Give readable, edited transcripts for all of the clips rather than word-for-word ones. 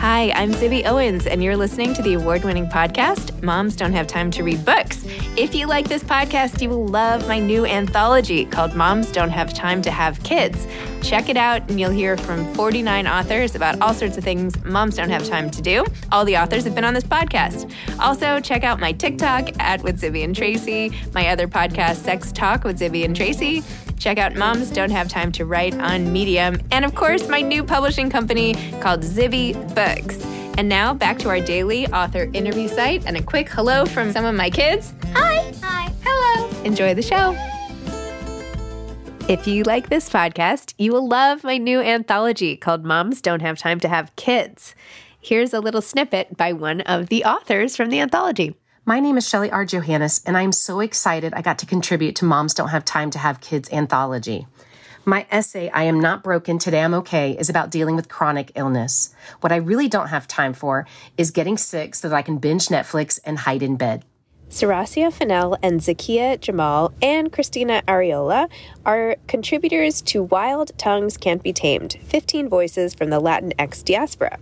Hi, I'm Zibby Owens, and you're listening to the award-winning podcast, Moms Don't Have Time to Read Books. If you like this podcast, you will love my new anthology called Moms Don't Have Time to Have Kids. Check it out, and you'll hear from 49 authors about all sorts of things moms don't have time to do. All the authors have been on this podcast. Also, check out my TikTok, @WithZibbyandTracy, my other podcast, Sex Talk with Zibby and Tracy. Check out Moms Don't Have Time to Write on Medium. And of course, my new publishing company called Zivi Books. And now back to our daily author interview site and a quick hello from some of my kids. Hi. Hi. Hello. Enjoy the show. If you like this podcast, you will love my new anthology called Moms Don't Have Time to Have Kids. Here's a little snippet by one of the authors from the anthology. My name is Shelley R. Johannes, and I'm so excited I got to contribute to Moms Don't Have Time to Have Kids anthology. My essay, I Am Not Broken, Today I'm Okay, is about dealing with chronic illness. What I really don't have time for is getting sick so that I can binge Netflix and hide in bed. Saraciea J. Fennell and Zakiya Jamal and Cristina Arreola are contributors to Wild Tongues Can't Be Tamed, 15 Voices from the Latinx Diaspora.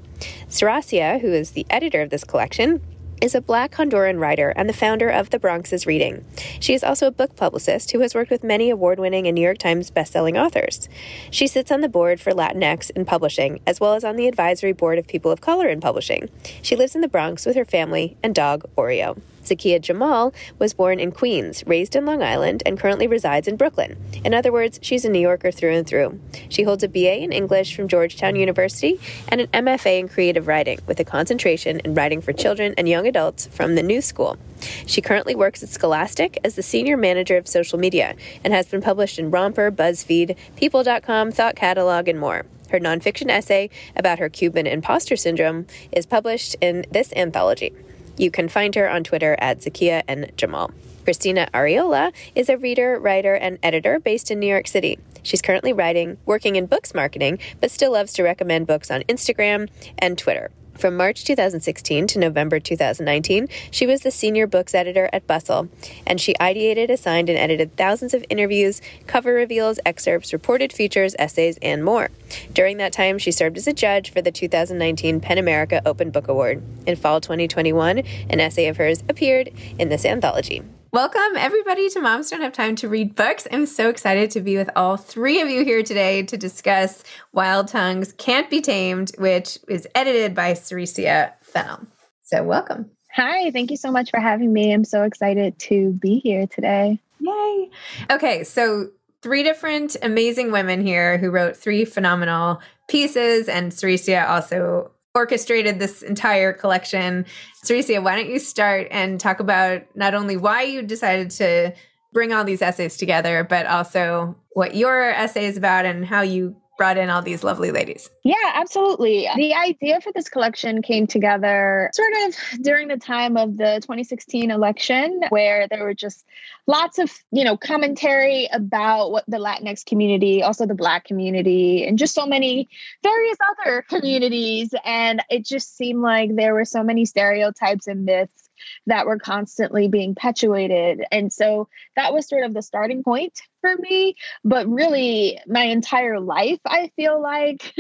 Saraciea, who is the editor of this collection, is a Black Honduran writer and the founder of The Bronx is Reading. She is also a book publicist who has worked with many award-winning and New York Times bestselling authors. She sits on the board for Latinx in Publishing, as well as on the advisory board of People of Color in Publishing. She lives in the Bronx with her family and dog, Oreo. Zakiya Jamal was born in Queens, raised in Long Island, and currently resides in Brooklyn. In other words, she's a New Yorker through and through. She holds a BA in English from Georgetown University and an MFA in creative writing, with a concentration in writing for children and young adults from the New School. She currently works at Scholastic as the senior manager of social media and has been published in Romper, BuzzFeed, People.com, Thought Catalog, and more. Her nonfiction essay about her Cuban imposter syndrome is published in this anthology. You can find her on Twitter @Zakiya and Jamal. Cristina Arreola is a reader, writer, and editor based in New York City. She's currently writing, working in books marketing, but still loves to recommend books on Instagram and Twitter. From March 2016 to November 2019, she was the senior books editor at Bustle, and she ideated, assigned, and edited thousands of interviews, cover reveals, excerpts, reported features, essays, and more. During that time, she served as a judge for the 2019 PEN America Open Book Award. In fall 2021, an essay of hers appeared in this anthology. Welcome, everybody, to Moms Don't Have Time to Read Books. I'm so excited to be with all 3 of you here today to discuss Wild Tongues Can't Be Tamed, which is edited by Saraciea Fennell. So welcome. Hi, thank you so much for having me. I'm so excited to be here today. Yay. Okay, so three different amazing women here who wrote three phenomenal pieces, and Saraciea also orchestrated this entire collection. Saraciea, why don't you start and talk about not only why you decided to bring all these essays together, but also what your essay is about and how you brought in all these lovely ladies. Yeah, absolutely. The idea for this collection came together sort of during the time of the 2016 election, where there were just lots of, commentary about what the Latinx community, also the Black community, and just so many various other communities. And it just seemed like there were so many stereotypes and myths that were constantly being perpetuated. And so that was sort of the starting point for me. But really, my entire life, I feel like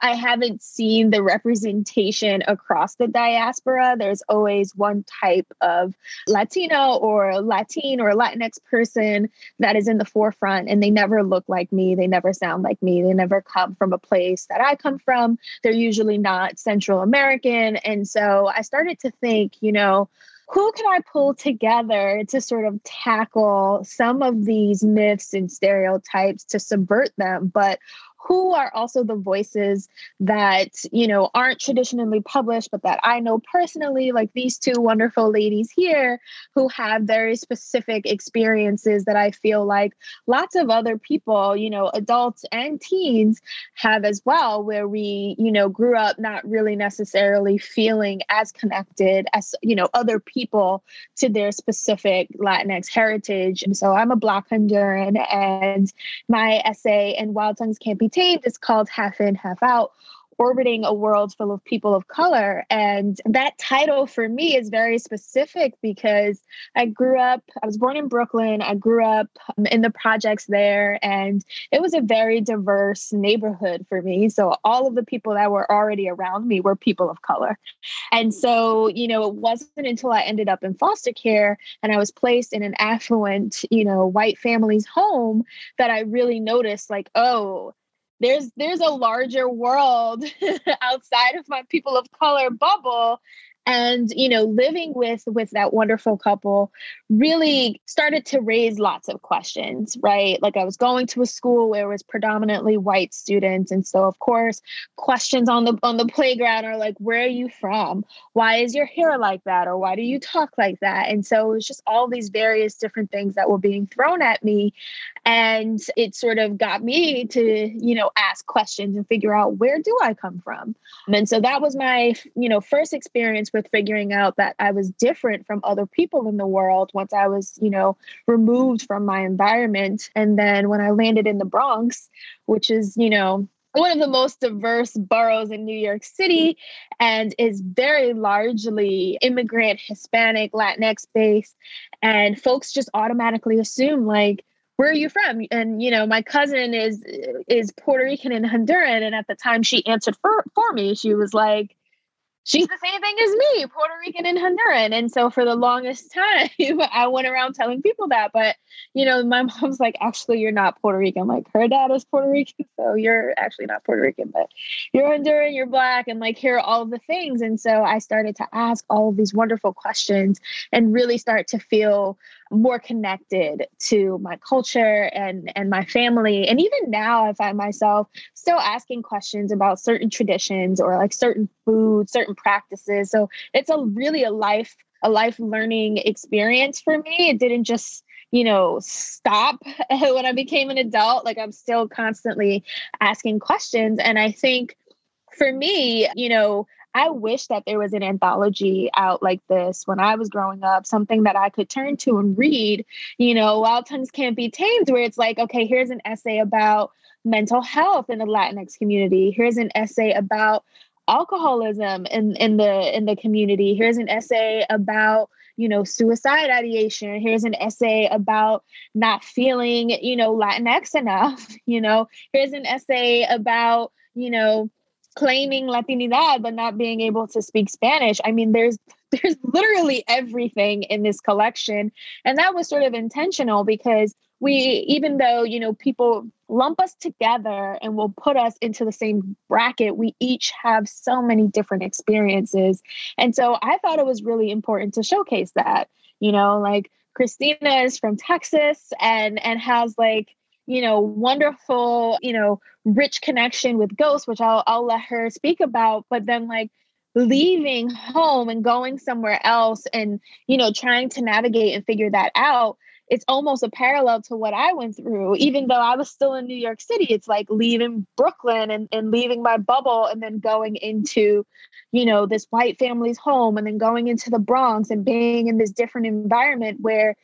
I haven't seen the representation across the diaspora. There's always one type of Latino or Latin or Latinx person that is in the forefront, and they never look like me. They never sound like me. They never come from a place that I come from. They're usually not Central American. And so I started to think, who can I pull together to sort of tackle some of these myths and stereotypes to subvert them, but who are also the voices that, aren't traditionally published, but that I know personally, like these two wonderful ladies here who have very specific experiences that I feel like lots of other people, adults and teens have as well, where we, grew up not really necessarily feeling as connected as, other people to their specific Latinx heritage. And so I'm a Black Honduran, and my essay in Wild Tongues Can't Be Tamed is called Half In, Half Out, Orbiting a World Full of People of Color. And that title for me is very specific because I was born in Brooklyn. I grew up in the projects there, and it was a very diverse neighborhood for me. So all of the people that were already around me were people of color. And so, it wasn't until I ended up in foster care and I was placed in an affluent, white family's home that I really noticed like, oh, there's a larger world outside of my people of color bubble. And, living with that wonderful couple really started to raise lots of questions, right? Like I was going to a school where it was predominantly white students. And so, of course, questions on the playground are like, where are you from? Why is your hair like that? Or why do you talk like that? And so it was just all these various different things that were being thrown at me. And it sort of got me to, ask questions and figure out, where do I come from? And so that was my, first experience with figuring out that I was different from other people in the world once I was, removed from my environment. And then when I landed in the Bronx, which is, one of the most diverse boroughs in New York City and is very largely immigrant, Hispanic, Latinx based. And folks just automatically assume like, where are you from? And, my cousin is Puerto Rican and Honduran. And at the time she answered for me, she was like, she's the same thing as me, Puerto Rican and Honduran. And so for the longest time, I went around telling people that. But, my mom's like, actually, you're not Puerto Rican. I'm like, her dad is Puerto Rican, so you're actually not Puerto Rican, but you're Honduran, you're Black, and like, here are all the things. And so I started to ask all of these wonderful questions and really start to feel more connected to my culture and my family. And even now I find myself still asking questions about certain traditions or like certain foods, certain practices. So it's a life learning experience for me. It didn't just, stop when I became an adult. Like I'm still constantly asking questions. And I think for me, I wish that there was an anthology out like this when I was growing up, something that I could turn to and read, Wild Tongues Can't Be Tamed, where it's like, okay, here's an essay about mental health in the Latinx community. Here's an essay about alcoholism in the community. Here's an essay about, suicide ideation. Here's an essay about not feeling, Latinx enough. Here's an essay about, claiming Latinidad, but not being able to speak Spanish. I mean, there's literally everything in this collection. And that was sort of intentional because even though, people lump us together and will put us into the same bracket, we each have so many different experiences. And so I thought it was really important to showcase that, like Cristina is from Texas and has like, you know, wonderful, you know, rich connection with ghosts, which I'll let her speak about. But then like leaving home and going somewhere else and, you know, trying to navigate and figure that out. It's almost a parallel to what I went through, even though I was still in New York City. It's like leaving Brooklyn and leaving my bubble and then going into, you know, this white family's home and then going into the Bronx and being in this different environment where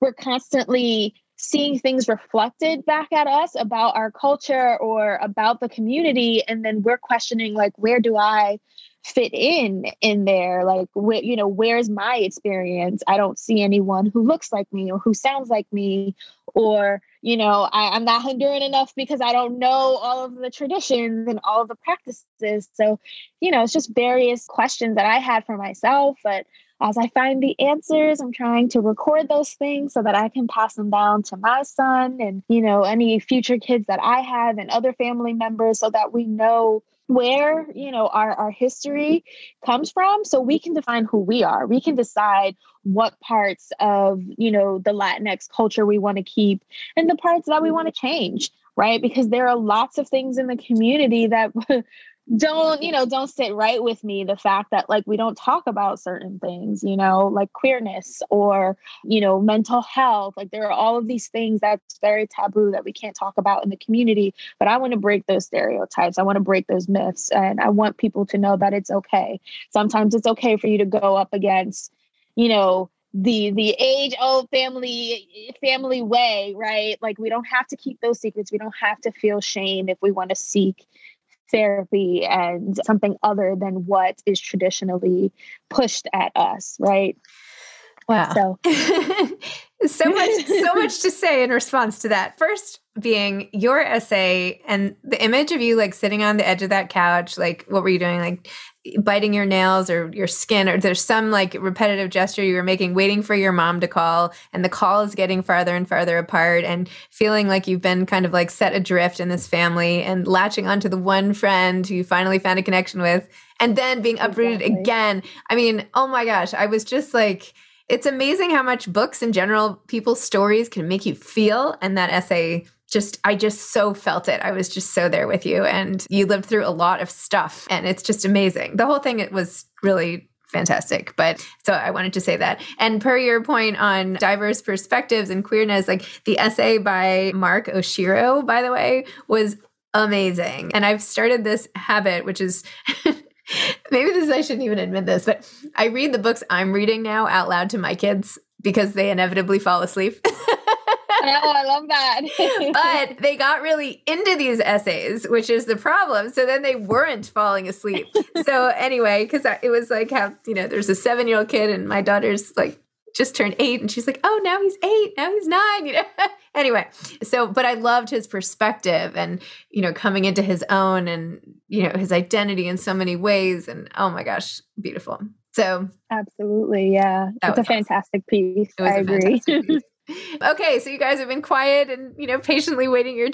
we're constantly seeing things reflected back at us about our culture or about the community. And then we're questioning, like, where do I fit in there? Like, you know, where's my experience? I don't see anyone who looks like me or who sounds like me, or, you know, I'm not Honduran enough because I don't know all of the traditions and all of the practices. So, you know, it's just various questions that I had for myself. But as I find the answers, I'm trying to record those things so that I can pass them down to my son and, you know, any future kids that I have and other family members, so that we know where, you know, our history comes from, so we can define who we are. We can decide what parts of, you know, the Latinx culture we want to keep and the parts that we want to change, right? Because there are lots of things in the community that don't sit right with me. The fact that like we don't talk about certain things, you know, like queerness or, you know, mental health. Like there are all of these things that's very taboo that we can't talk about in the community. But I want to break those stereotypes. I want to break those myths. And I want people to know that it's okay. Sometimes it's okay for you to go up against, you know, the age-old family way, right? Like we don't have to keep those secrets. We don't have to feel shame if we want to seek therapy and something other than what is traditionally pushed at us, right? Wow. So, so much to say in response to that. First being your essay and the image of you like sitting on the edge of that couch, like what were you doing? Like biting your nails or your skin, or there's some like repetitive gesture you were making, waiting for your mom to call, and the call is getting farther and farther apart, and feeling like you've been kind of like set adrift in this family and latching onto the one friend who you finally found a connection with, and then being uprooted again. I mean, oh my gosh, I was just like, it's amazing how much books in general, people's stories can make you feel. And that essay I just so felt it. I was just so there with you, and you lived through a lot of stuff, and it's just amazing. The whole thing, it was really fantastic. But so I wanted to say that. And per your point on diverse perspectives and queerness, like the essay by Mark Oshiro, by the way, was amazing. And I've started this habit, which is I shouldn't even admit this, but I read the books I'm reading now out loud to my kids because they inevitably fall asleep. Oh, I love that. But they got really into these essays, which is the problem. So then they weren't falling asleep. So anyway, because it was like how, you know, there's a 7-year-old kid and my daughter's like just turned 8 and she's like, oh, now he's 8, now he's 9, you know? Anyway, so, but I loved his perspective and, you know, coming into his own and, you know, his identity in so many ways. And oh my gosh, beautiful. So absolutely. Yeah. It's a fantastic piece. I agree. Okay, so you guys have been quiet and, you know, patiently waiting your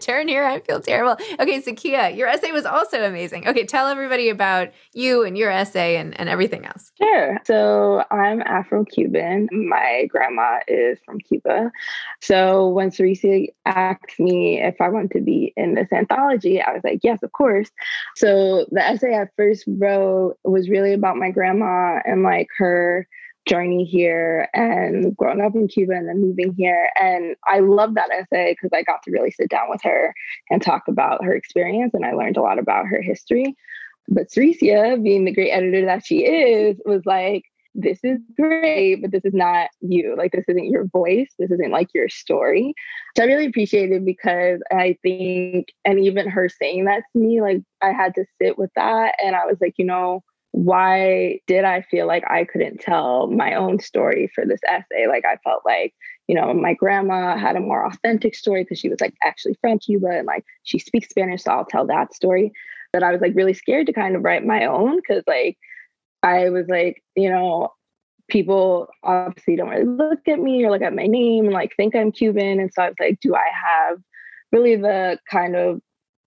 turn here. I feel terrible. Okay, Zakiya, your essay was also amazing. Okay, tell everybody about you and your essay and everything else. Sure. So I'm Afro-Cuban. My grandma is from Cuba. So when Saraciea asked me if I wanted to be in this anthology, I was like, yes, of course. So the essay I first wrote was really about my grandma and like her journey here and growing up in Cuba and then moving here. And I love that essay because I got to really sit down with her and talk about her experience. And I learned a lot about her history. But Saraciea, being the great editor that she is, was like, this is great, but this is not you. Like, this isn't your voice. This isn't like your story. So I really appreciate it because I think, and even her saying that to me, like I had to sit with that. And I was like, you know, why did I feel like I couldn't tell my own story for this essay? Like I felt like, you know, my grandma had a more authentic story because she was like actually from Cuba and like she speaks Spanish, so I'll tell that story. But I was like really scared to kind of write my own because like I was like, you know, people obviously don't really look at me or look at my name and like think I'm Cuban. And so I was like, do I have really the kind of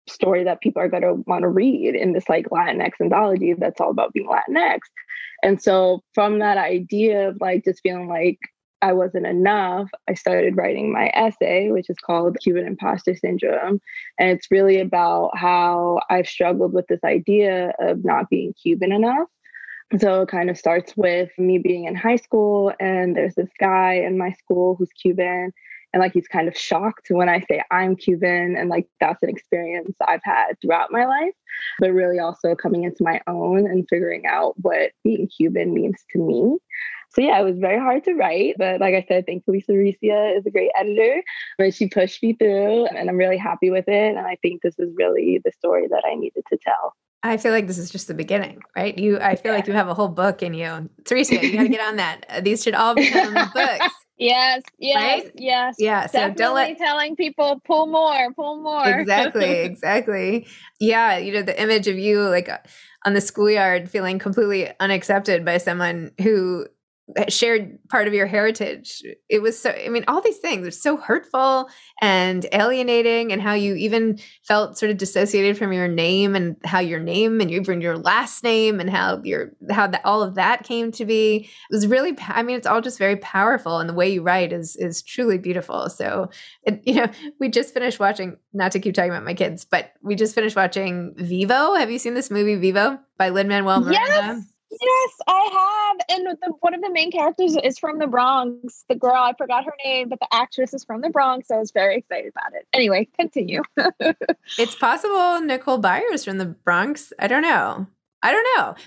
story that people are going to want to read in this like Latinx anthology that's all about being Latinx? And so from that idea of like just feeling like I wasn't enough, I started writing my essay, which is called Cuban Imposter Syndrome. And it's really about how I've struggled with this idea of not being Cuban enough. So it kind of starts with me being in high school, and there's this guy in my school who's Cuban. And like, he's kind of shocked when I say I'm Cuban. And like, that's an experience I've had throughout my life, but really also coming into my own and figuring out what being Cuban means to me. So yeah, it was very hard to write. But like I said, thankfully, Saraciea is a great editor, but she pushed me through and I'm really happy with it. And I think this is really the story that I needed to tell. I feel like this is just the beginning, right? I feel like you have a whole book in you. Saraciea, you got to get on that. These should all become books. Yes. Definitely, so don't let telling people pull more. Exactly. Yeah, the image of you like on the schoolyard feeling completely unaccepted by someone who shared part of your heritage. It was so, all these things are so hurtful and alienating, and how you even felt sort of dissociated from your name, and how your name and even your last name and how all of that came to be. It was really, it's all just very powerful, and the way you write is truly beautiful. So, we just finished watching, not to keep talking about my kids, but we just finished watching Vivo. Have you seen this movie Vivo by Lin-Manuel Miranda? Yes, I have. And one of the main characters is from the Bronx. The girl, I forgot her name, but the actress is from the Bronx. So I was very excited about it. Anyway, continue. It's possible Nicole Byers from the Bronx. I don't know.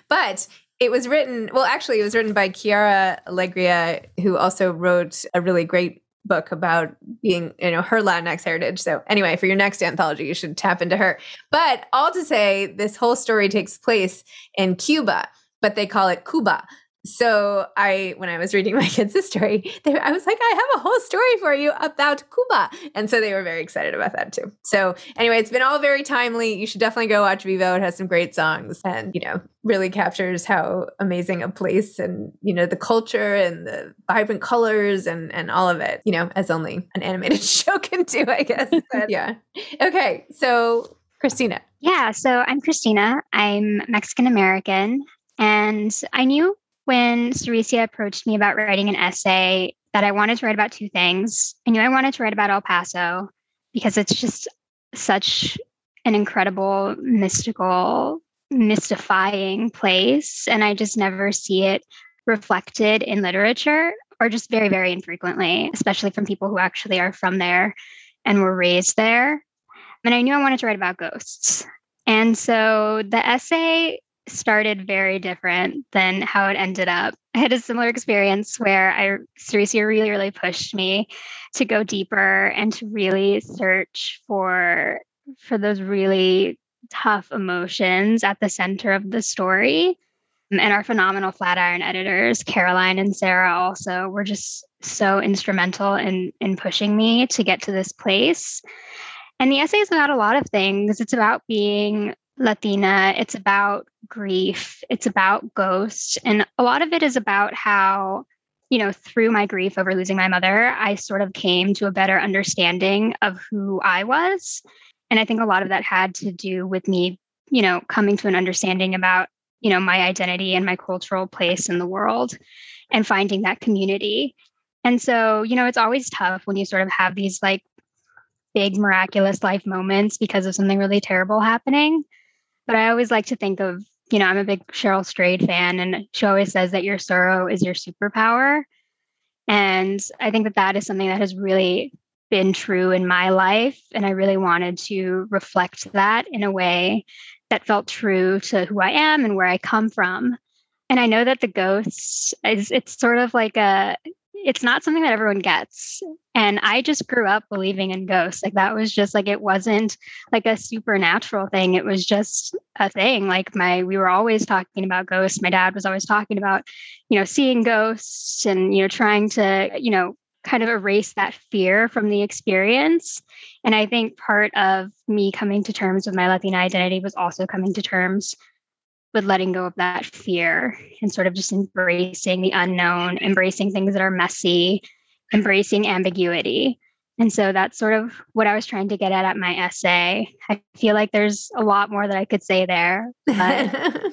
But it was written, by Chiara Alegria, who also wrote a really great book about being, her Latinx heritage. So anyway, for your next anthology, you should tap into her. But all to say, this whole story takes place in Cuba, but they call it Cuba. So when I was reading my kids this story, I was like, I have a whole story for you about Cuba. And so they were very excited about that too. So anyway, it's been all very timely. You should definitely go watch Vivo. It has some great songs and, really captures how amazing a place and, the culture and the vibrant colors and all of it, as only an animated show can do, I guess. But, yeah. Okay. So Cristina. Yeah. So I'm Cristina. I'm Mexican-American. And I knew when Saraciea approached me about writing an essay that I wanted to write about two things. I knew I wanted to write about El Paso because it's just such an incredible, mystical, mystifying place. And I just never see it reflected in literature, or just very, very infrequently, especially from people who actually are from there and were raised there. And I knew I wanted to write about ghosts. And so the essay started very different than how it ended up. I had a similar experience where Saraciea really, really pushed me to go deeper and to really search for those really tough emotions at the center of the story. And our phenomenal Flatiron editors, Caroline and Sarah, also were just so instrumental in pushing me to get to this place. And the essay is about a lot of things. It's about being Latina, it's about grief, it's about ghosts, and a lot of it is about how, through my grief over losing my mother, I sort of came to a better understanding of who I was. And I think a lot of that had to do with me, coming to an understanding about, my identity and my cultural place in the world and finding that community. And so, it's always tough when you sort of have these like big miraculous life moments because of something really terrible happening. But I always like to think of, I'm a big Cheryl Strayed fan, and she always says that your sorrow is your superpower. And I think that is something that has really been true in my life. And I really wanted to reflect that in a way that felt true to who I am and where I come from. And I know that the ghosts, it's sort of like it's not something that everyone gets. And I just grew up believing in ghosts. Like that was just like, it wasn't like a supernatural thing. It was just a thing. Like we were always talking about ghosts. My dad was always talking about, seeing ghosts and, trying to, kind of erase that fear from the experience. And I think part of me coming to terms with my Latina identity was also coming to terms with letting go of that fear and sort of just embracing the unknown, embracing things that are messy, embracing ambiguity. And so that's sort of what I was trying to get at my essay. I feel like there's a lot more that I could say there. But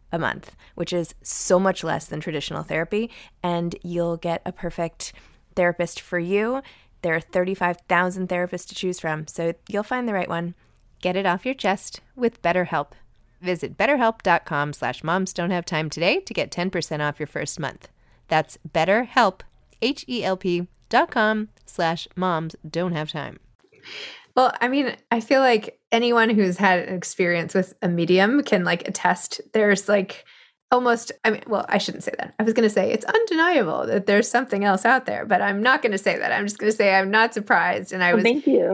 A month, which is so much less than traditional therapy, and you'll get a perfect therapist for you. There are 35,000 therapists to choose from, so you'll find the right one. Get it off your chest with BetterHelp. Visit BetterHelp.com/MomsDon'tHaveTime today to get 10% off your first month. That's BetterHelp, HELP.com/MomsDon'tHaveTime. Well, I mean, I feel like anyone who's had an experience with a medium can like attest there's like almost, I shouldn't say that. I was going to say it's undeniable that there's something else out there, but I'm not going to say that. I'm just going to say I'm not surprised. And I was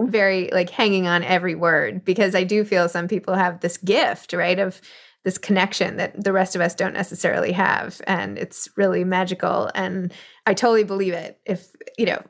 very like hanging on every word because I do feel some people have this gift, right, of this connection that the rest of us don't necessarily have. And it's really magical. And I totally believe it. If,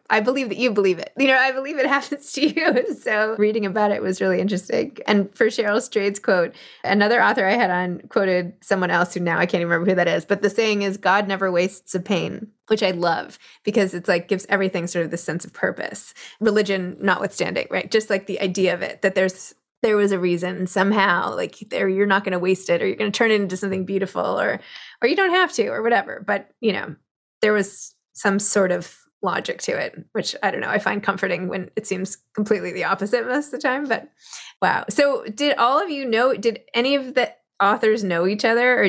I believe that you believe it, I believe it happens to you. So reading about it was really interesting. And for Cheryl Strayed's quote, another author I had on quoted someone else who now I can't even remember who that is, but the saying is God never wastes a pain, which I love because it's like gives everything sort of this sense of purpose, religion notwithstanding, right? Just like the idea of it, that there was a reason somehow, like there, you're not going to waste it or you're going to turn it into something beautiful or you don't have to or whatever. But, there was some sort of logic to it, which I don't know, I find comforting when it seems completely the opposite most of the time. But wow. So did all of did any of the authors know each other or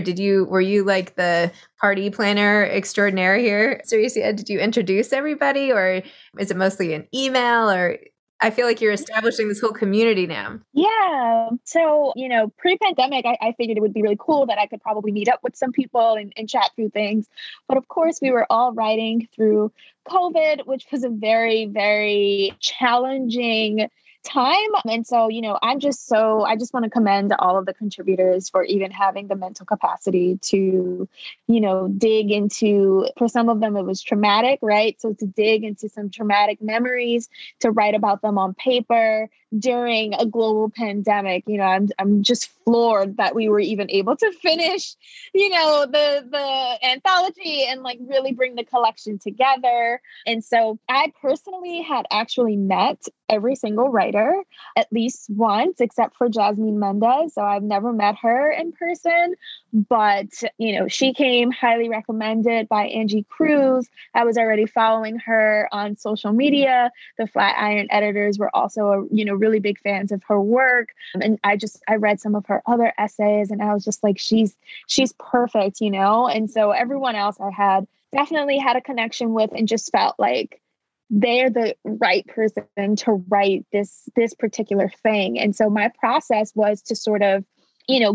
were you like the party planner extraordinaire here? Saraciea, did you introduce everybody or is it mostly an email or... I feel like you're establishing this whole community now. Yeah. So, pre-pandemic, I figured it would be really cool that I could probably meet up with some people and chat through things. But of course, we were all writing through COVID, which was a very, very challenging time. And so, I just want to commend all of the contributors for even having the mental capacity to, dig into, for some of them, it was traumatic, right? So to dig into some traumatic memories, to write about them on paper during a global pandemic, I'm just floored that we were even able to finish, the anthology and like really bring the collection together. And so I personally had actually met every single writer at least once, except for Jasmine Mendez. So I've never met her in person, but, she came highly recommended by Angie Cruz. I was already following her on social media. The Flatiron editors were also, really big fans of her work. And I read some of her other essays and I was just like, she's perfect, And so everyone else I had definitely had a connection with and just felt like they're the right person to write this particular thing. And so my process was to sort of,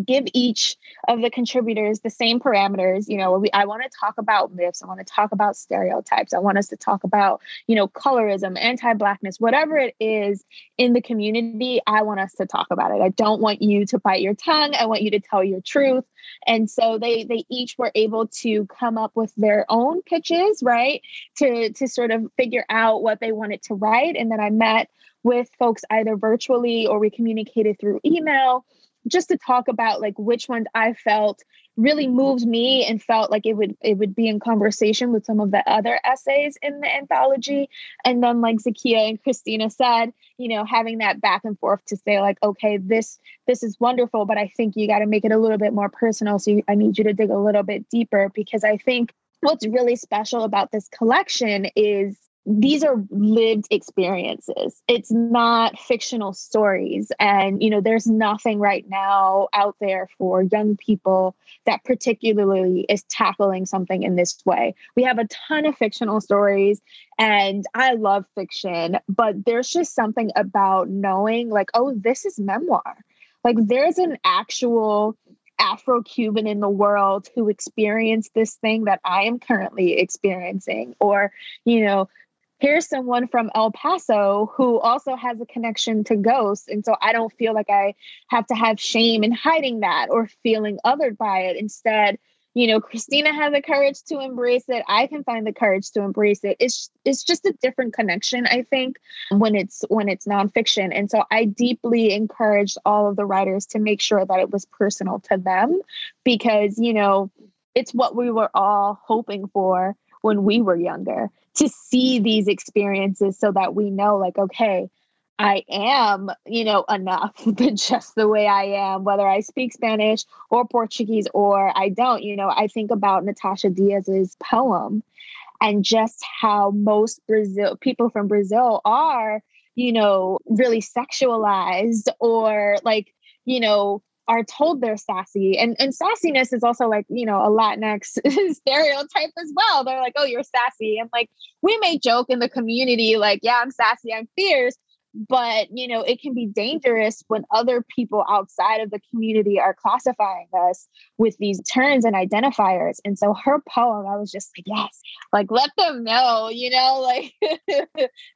give each of the contributors the same parameters. I want to talk about myths. I want to talk about stereotypes. I want us to talk about, colorism, anti-Blackness, whatever it is in the community. I want us to talk about it. I don't want you to bite your tongue. I want you to tell your truth. And so they each were able to come up with their own pitches, right? To sort of figure out what they wanted to write. And then I met with folks either virtually or we communicated through email, just to talk about like which ones I felt really moved me and felt like it would be in conversation with some of the other essays in the anthology. And then like Zakiya and Cristina said, having that back and forth to say like, okay, this is wonderful, but I think you got to make it a little bit more personal. So I need you to dig a little bit deeper, because I think what's really special about this collection is these are lived experiences. It's not fictional stories. And, there's nothing right now out there for young people that particularly is tackling something in this way. We have a ton of fictional stories, and I love fiction, but there's just something about knowing like, oh, this is memoir. Like there's an actual Afro-Cuban in the world who experienced this thing that I am currently experiencing, or, here's someone from El Paso who also has a connection to ghosts. And so I don't feel like I have to have shame in hiding that or feeling othered by it. Instead, Cristina has the courage to embrace it. I can find the courage to embrace it. It's just a different connection, I think, when it's nonfiction. And so I deeply encouraged all of the writers to make sure that it was personal to them, because, it's what we were all hoping for when we were younger, to see these experiences so that we know like, okay, I am, enough just the way I am, whether I speak Spanish or Portuguese or I don't. I think about Natasha Diaz's poem and just how most people from Brazil are, really sexualized or like, are told they're sassy. And sassiness is also like, a Latinx stereotype as well. They're like, oh, you're sassy. And like, we may joke in the community, like, yeah, I'm sassy, I'm fierce. But, it can be dangerous when other people outside of the community are classifying us with these terms and identifiers. And so her poem, I was just like, yes, like, let them know, like,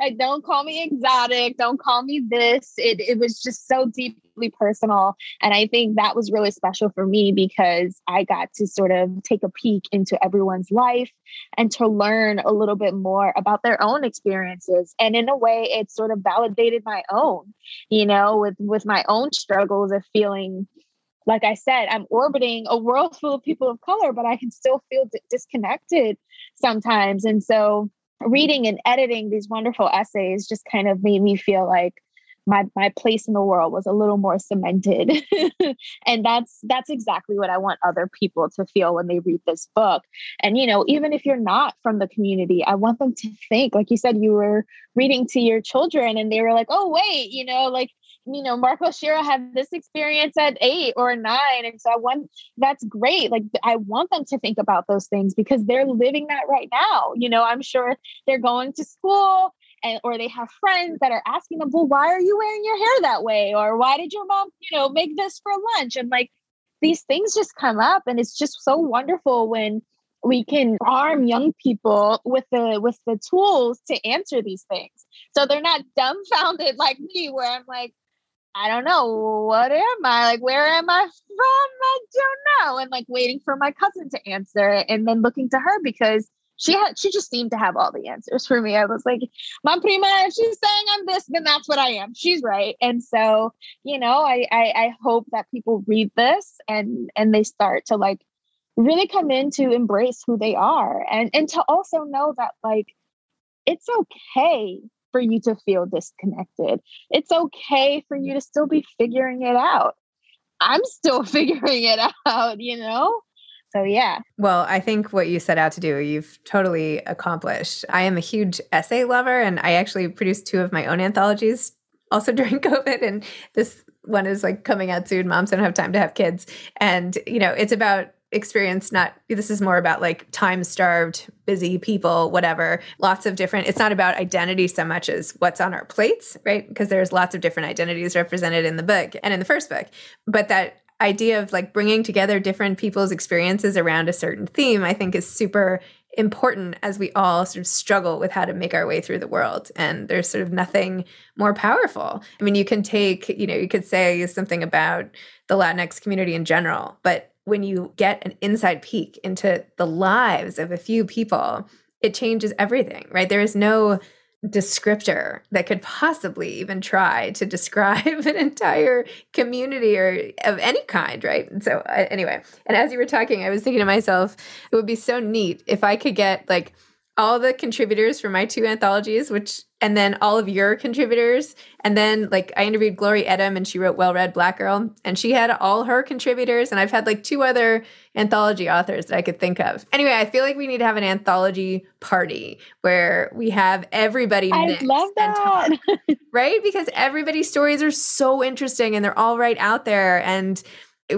like, don't call me exotic. Don't call me this. It was just so deeply personal. And I think that was really special for me, because I got to sort of take a peek into everyone's life and to learn a little bit more about their own experiences. And in a way, it sort of validated my own, with my own struggles of feeling, like I said, I'm orbiting a world full of people of color, but I can still feel disconnected sometimes. And so reading and editing these wonderful essays just kind of made me feel like my place in the world was a little more cemented. And that's exactly what I want other people to feel when they read this book. And, even if you're not from the community, I want them to think, like you said, you were reading to your children and they were like, oh, wait, Mark Oshiro had this experience at 8 or 9. And so that's great. Like, I want them to think about those things because they're living that right now. I'm sure they're going to school, or they have friends that are asking them, well, why are you wearing your hair that way? Or why did your mom, make this for lunch? And like, these things just come up, and it's just so wonderful when we can arm young people with the tools to answer these things. So they're not dumbfounded like me, where I'm like, I don't know, what am I? Like, where am I from? I don't know. And like waiting for my cousin to answer it and then looking to her, because she just seemed to have all the answers for me. I was like, my prima, if she's saying I'm this, then that's what I am. She's right. And so, I hope that people read this and they start to like really come in to embrace who they are, and to also know that like, it's okay for you to feel disconnected. It's okay for you to still be figuring it out. I'm still figuring it out, So, yeah. Well, I think what you set out to do, you've totally accomplished. I am a huge essay lover, and I actually produced 2 of my own anthologies also during COVID. And this one is like coming out soon, Moms Don't Have Time to Have Kids. And, it's about experience, not, this is more about like time-starved, busy people, whatever, lots of different, it's not about identity so much as what's on our plates, right? Because there's lots of different identities represented in the book and in the first book. But that idea of like bringing together different people's experiences around a certain theme, I think is super important as we all sort of struggle with how to make our way through the world. And there's sort of nothing more powerful. I mean, you can take, you know, you could say something about the Latinx community in general, but when you get an inside peek into the lives of a few people, it changes everything, right? There is no descriptor that could possibly even try to describe an entire community or of any kind, right? And so anyway, and as you were talking, I was thinking to myself, it would be so neat if I could get like all the contributors for my two anthologies, which, and then all of your contributors. And then like I interviewed Glory Edom and she wrote Well Read Black Girl and she had all her contributors. And I've had like two other anthology authors that I could think of. Anyway, I feel like we need to have an anthology party where we have everybody mix and talk, right? Because everybody's stories are so interesting and they're all right out there. And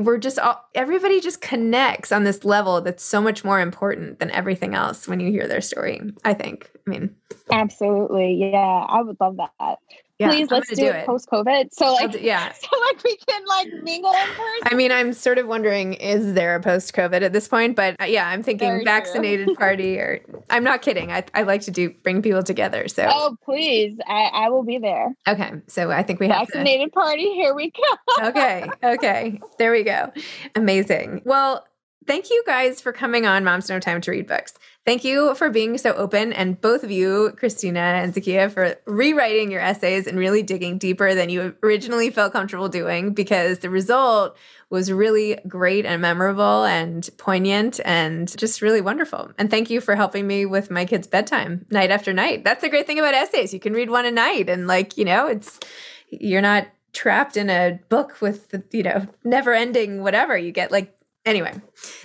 we're just all, everybody just connects on this level that's so much more important than everything else when you hear their story, I think. I mean, absolutely. Yeah. I would love that. Yeah, please, let's do it post-COVID. So like, so we can like mingle in person. I mean, I'm sort of wondering, is there a post-COVID at this point? But yeah, I'm thinking very vaccinated party or I'm not kidding. I like to do bring people together. So oh, please. I will be there. Okay. So I think we have vaccinated party. Here we go. Okay. Okay. There we go. Amazing. Well, thank you guys for coming on Moms Don't Have Time to Read Books. Thank you for being so open, and both of you, Cristina and Zakiya, for rewriting your essays and really digging deeper than you originally felt comfortable doing, because the result was really great and memorable and poignant and just really wonderful. And thank you for helping me with my kids' bedtime night after night. That's the great thing about essays. You can read one a night and like, you know, it's, you're not trapped in a book with, you know, never ending, whatever you get like, anyway,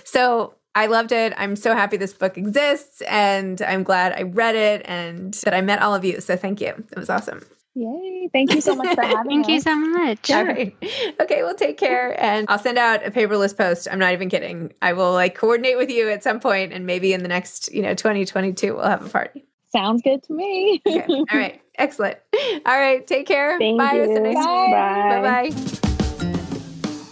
so I loved it. I'm so happy this book exists and I'm glad I read it and that I met all of you. So thank you. It was awesome. Yay. Thank you so much for having me. Thank you so much. Sure. All right. Okay. Well, take care. And I'll send out a paperless post. I'm not even kidding. I will like coordinate with you at some point and maybe in the next, you know, 2022, we'll have a party. Sounds good to me. Okay. All right. Excellent. All right. Take care. Bye. It was a nice Bye. Bye-bye.